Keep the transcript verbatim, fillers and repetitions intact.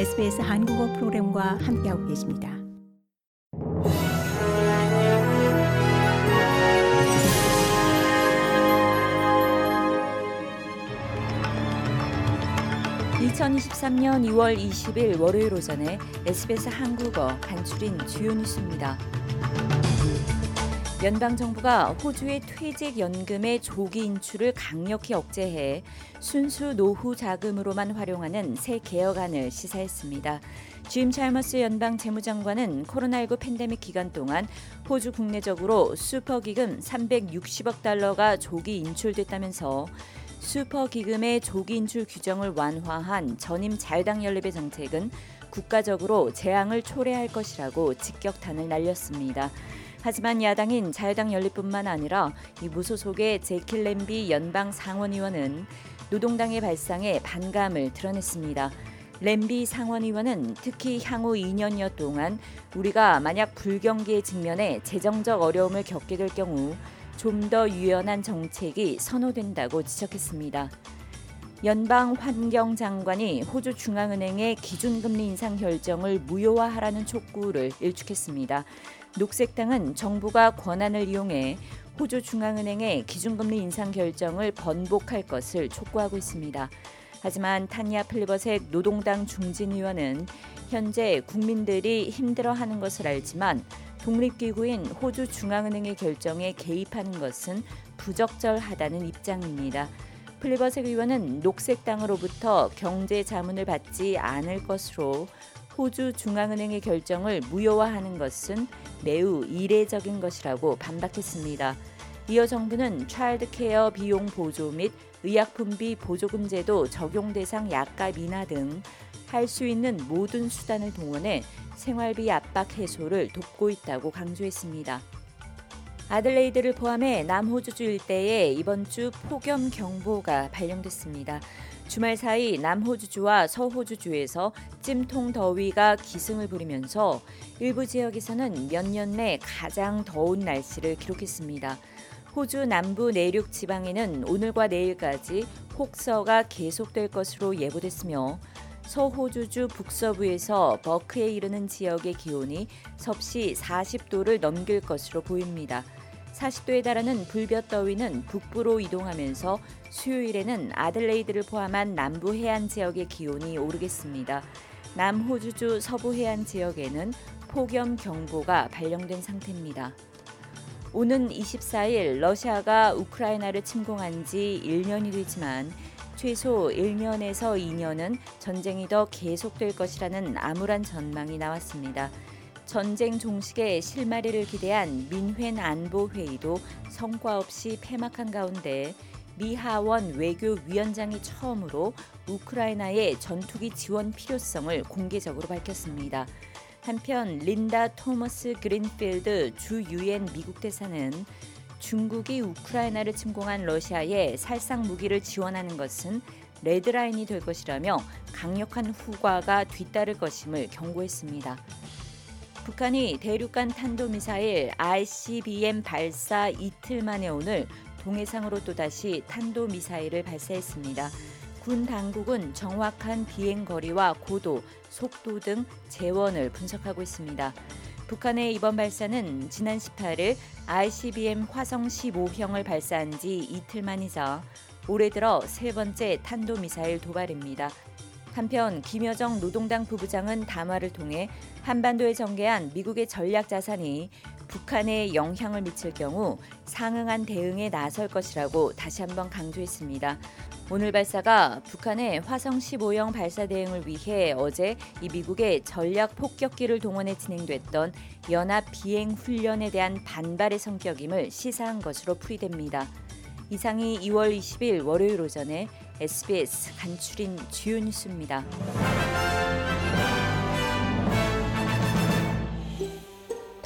에스비에스 한국어 프로그램과 함께하고 계십니다. 이천이십삼년 이월 이십일 월요일 오전에 에스비에스 한국어 간추린 주요 뉴스입니다. 연방정부가 호주의 퇴직연금의 조기 인출을 강력히 억제해 순수 노후 자금으로만 활용하는 새 개혁안을 시사했습니다. 짐 찰머스 연방 재무장관은 코로나십구 팬데믹 기간 동안 호주 국내적으로 슈퍼기금 삼백육십억 달러가 조기 인출됐다면서 슈퍼기금의 조기 인출 규정을 완화한 전임 자유당 연립의 정책은 국가적으로 재앙을 초래할 것이라고 직격탄을 날렸습니다. 하지만 야당인 자유당 연립뿐만 아니라 이 무소속의 제키 램비 연방 상원의원은 노동당의 발상에 반감을 드러냈습니다. 램비 상원의원은 특히 향후 이년여 동안 우리가 만약 불경기에 직면해 재정적 어려움을 겪게 될 경우 좀 더 유연한 정책이 선호된다고 지적했습니다. 연방 환경장관이 호주 중앙은행의 기준금리 인상 결정을 무효화하라는 촉구를 일축했습니다. 녹색당은 정부가 권한을 이용해 호주 중앙은행의 기준금리 인상 결정을 번복할 것을 촉구하고 있습니다. 하지만 타니아 플리버섹 노동당 중진 의원은 현재 국민들이 힘들어하는 것을 알지만 독립기구인 호주 중앙은행의 결정에 개입하는 것은 부적절하다는 입장입니다. 플리버섹 의원은 녹색당으로부터 경제 자문을 받지 않을 것으로 호주 중앙은행의 결정을 무효화하는 것은 매우 이례적인 것이라고 반박했습니다. 이어 정부는 차일드케어 비용 보조 및 의약품비 보조금 제도 적용 대상 약값 인하 등 할 수 있는 모든 수단을 동원해 생활비 압박 해소를 돕고 있다고 강조했습니다. 아들레이드를 포함해 남호주주 일대에 이번 주 폭염 경보가 발령됐습니다. 주말 사이 남호주주와 서호주주에서 찜통 더위가 기승을 부리면서 일부 지역에서는 몇 년 내 가장 더운 날씨를 기록했습니다. 호주 남부 내륙 지방에는 오늘과 내일까지 혹서가 계속될 것으로 예보됐으며 서호주주 북서부에서 버크에 이르는 지역의 기온이 섭씨 사십도를 넘길 것으로 보입니다. 사십도에 달하는 불볕더위는 북부로 이동하면서 수요일에는 아들레이드를 포함한 남부 해안 지역의 기온이 오르겠습니다. 남호주주 서부 해안 지역에는 폭염 경보가 발령된 상태입니다. 오는 이십사일 러시아가 우크라이나를 침공한 지 일년이 되지만 최소 일년에서 이년은 전쟁이 더 계속될 것이라는 암울한 전망이 나왔습니다. 전쟁 종식의 실마리를 기대한 민회 안보회의도 성과 없이 폐막한 가운데 미 하원 외교위원장이 처음으로 우크라이나의 전투기 지원 필요성을 공개적으로 밝혔습니다. 한편 린다 토머스 그린필드 주 유엔 미국 대사는 중국이 우크라이나를 침공한 러시아에 살상 무기를 지원하는 것은 레드라인이 될 것이라며 강력한 후과가 뒤따를 것임을 경고했습니다. 북한이 대륙간 탄도미사일 아이씨비엠 발사 이틀 만에 오늘 동해상으로 또다시 탄도미사일을 발사했습니다. 군 당국은 정확한 비행 거리와 고도, 속도 등 재원을 분석하고 있습니다. 북한의 이번 발사는 지난 십팔일 아이씨비엠 화성 십오형을 발사한 지 이틀 만이자 올해 들어 세 번째 탄도미사일 도발입니다. 한편 김여정 노동당 부부장은 담화를 통해 한반도에 전개한 미국의 전략 자산이 북한에 영향을 미칠 경우 상응한 대응에 나설 것이라고 다시 한번 강조했습니다. 오늘 발사가 북한의 화성 십오형 발사 대응을 위해 어제 이 미국의 전략 폭격기를 동원해 진행됐던 연합 비행 훈련에 대한 반발의 성격임을 시사한 것으로 풀이됩니다. 이상이 이월 이십일 월요일 오전에 에스비에스 간추린 주요 뉴스입니다.